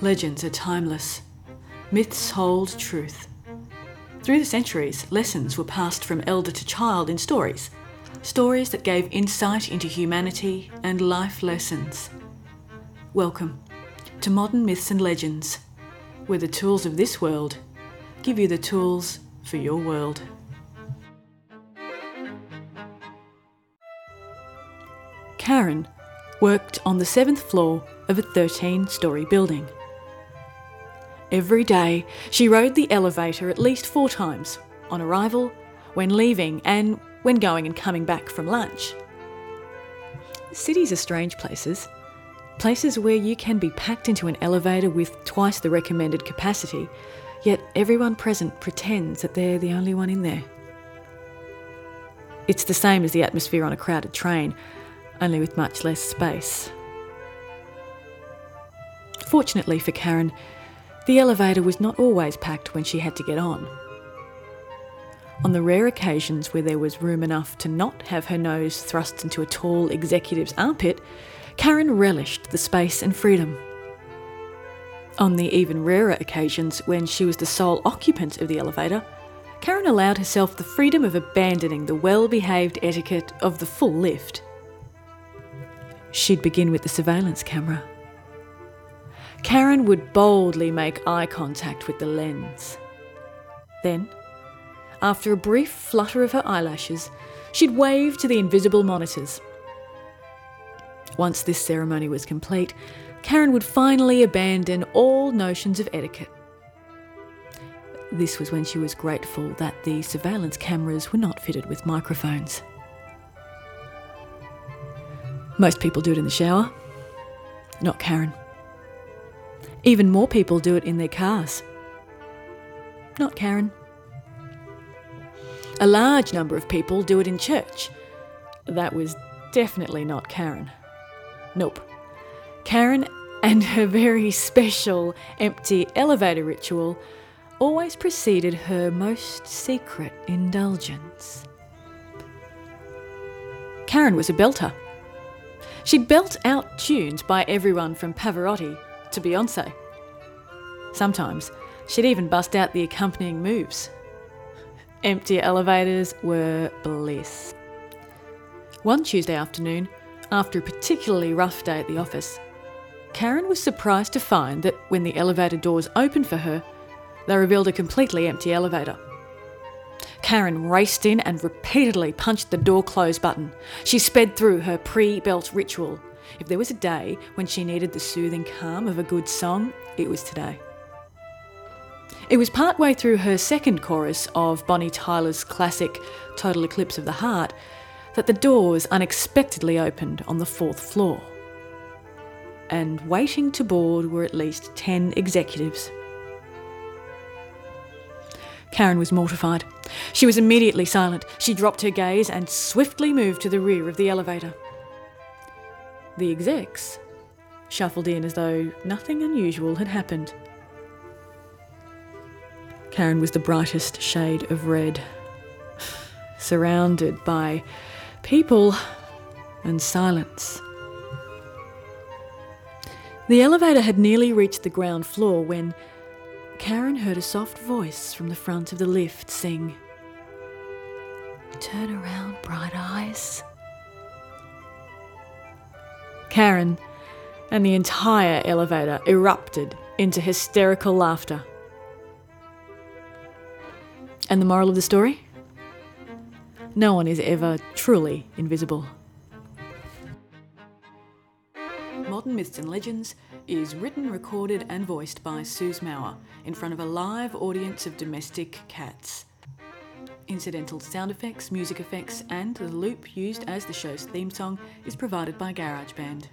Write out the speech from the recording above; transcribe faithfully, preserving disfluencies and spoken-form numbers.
Legends are timeless. Myths hold truth. Through the centuries, lessons were passed from elder to child in stories. Stories that gave insight into humanity and life lessons. Welcome to Modern Myths and Legends, where the tools of this world give you the tools for your world. Karen worked on the seventh floor of a thirteen-storey building. Every day, she rode the elevator at least four times, on arrival, when leaving, and when going and coming back from lunch. Cities are strange places, places where you can be packed into an elevator with twice the recommended capacity, yet everyone present pretends that they're the only one in there. It's the same as the atmosphere on a crowded train, only with much less space. Fortunately for Karen, the elevator was not always packed when she had to get on. On the rare occasions where there was room enough to not have her nose thrust into a tall executive's armpit, Karen relished the space and freedom. On the even rarer occasions when she was the sole occupant of the elevator, Karen allowed herself the freedom of abandoning the well-behaved etiquette of the full lift. She'd begin with the surveillance camera. Karen would boldly make eye contact with the lens. Then, after a brief flutter of her eyelashes, she'd wave to the invisible monitors. Once this ceremony was complete, Karen would finally abandon all notions of etiquette. This was when she was grateful that the surveillance cameras were not fitted with microphones. Most people do it in the shower. Not Karen. Even more people do it in their cars. Not Karen. A large number of people do it in church. That was definitely not Karen. Nope. Karen and her very special empty elevator ritual always preceded her most secret indulgence. Karen was a belter. She'd belt out tunes by everyone from Pavarotti to Beyoncé. Sometimes she'd even bust out the accompanying moves. Empty elevators were bliss. One Tuesday afternoon, after a particularly rough day at the office, Karen was surprised to find that when the elevator doors opened for her, they revealed a completely empty elevator. Karen raced in and repeatedly punched the door close button. She sped through her pre-belt ritual. If there was a day when she needed the soothing calm of a good song, it was today. It was partway through her second chorus of Bonnie Tyler's classic Total Eclipse of the Heart that the doors unexpectedly opened on the fourth floor. And waiting to board were at least ten executives. Karen was mortified. She was immediately silent. She dropped her gaze and swiftly moved to the rear of the elevator. The execs shuffled in as though nothing unusual had happened. Karen was the brightest shade of red, surrounded by people and silence. The elevator had nearly reached the ground floor when Karen heard a soft voice from the front of the lift sing, "Turn around, bright eyes." Karen and the entire elevator erupted into hysterical laughter. And the moral of the story? No one is ever truly invisible. Modern Myths and Legends is written, recorded and voiced by Suze Maurer in front of a live audience of domestic cats. Incidental sound effects, music effects and the loop used as the show's theme song is provided by GarageBand.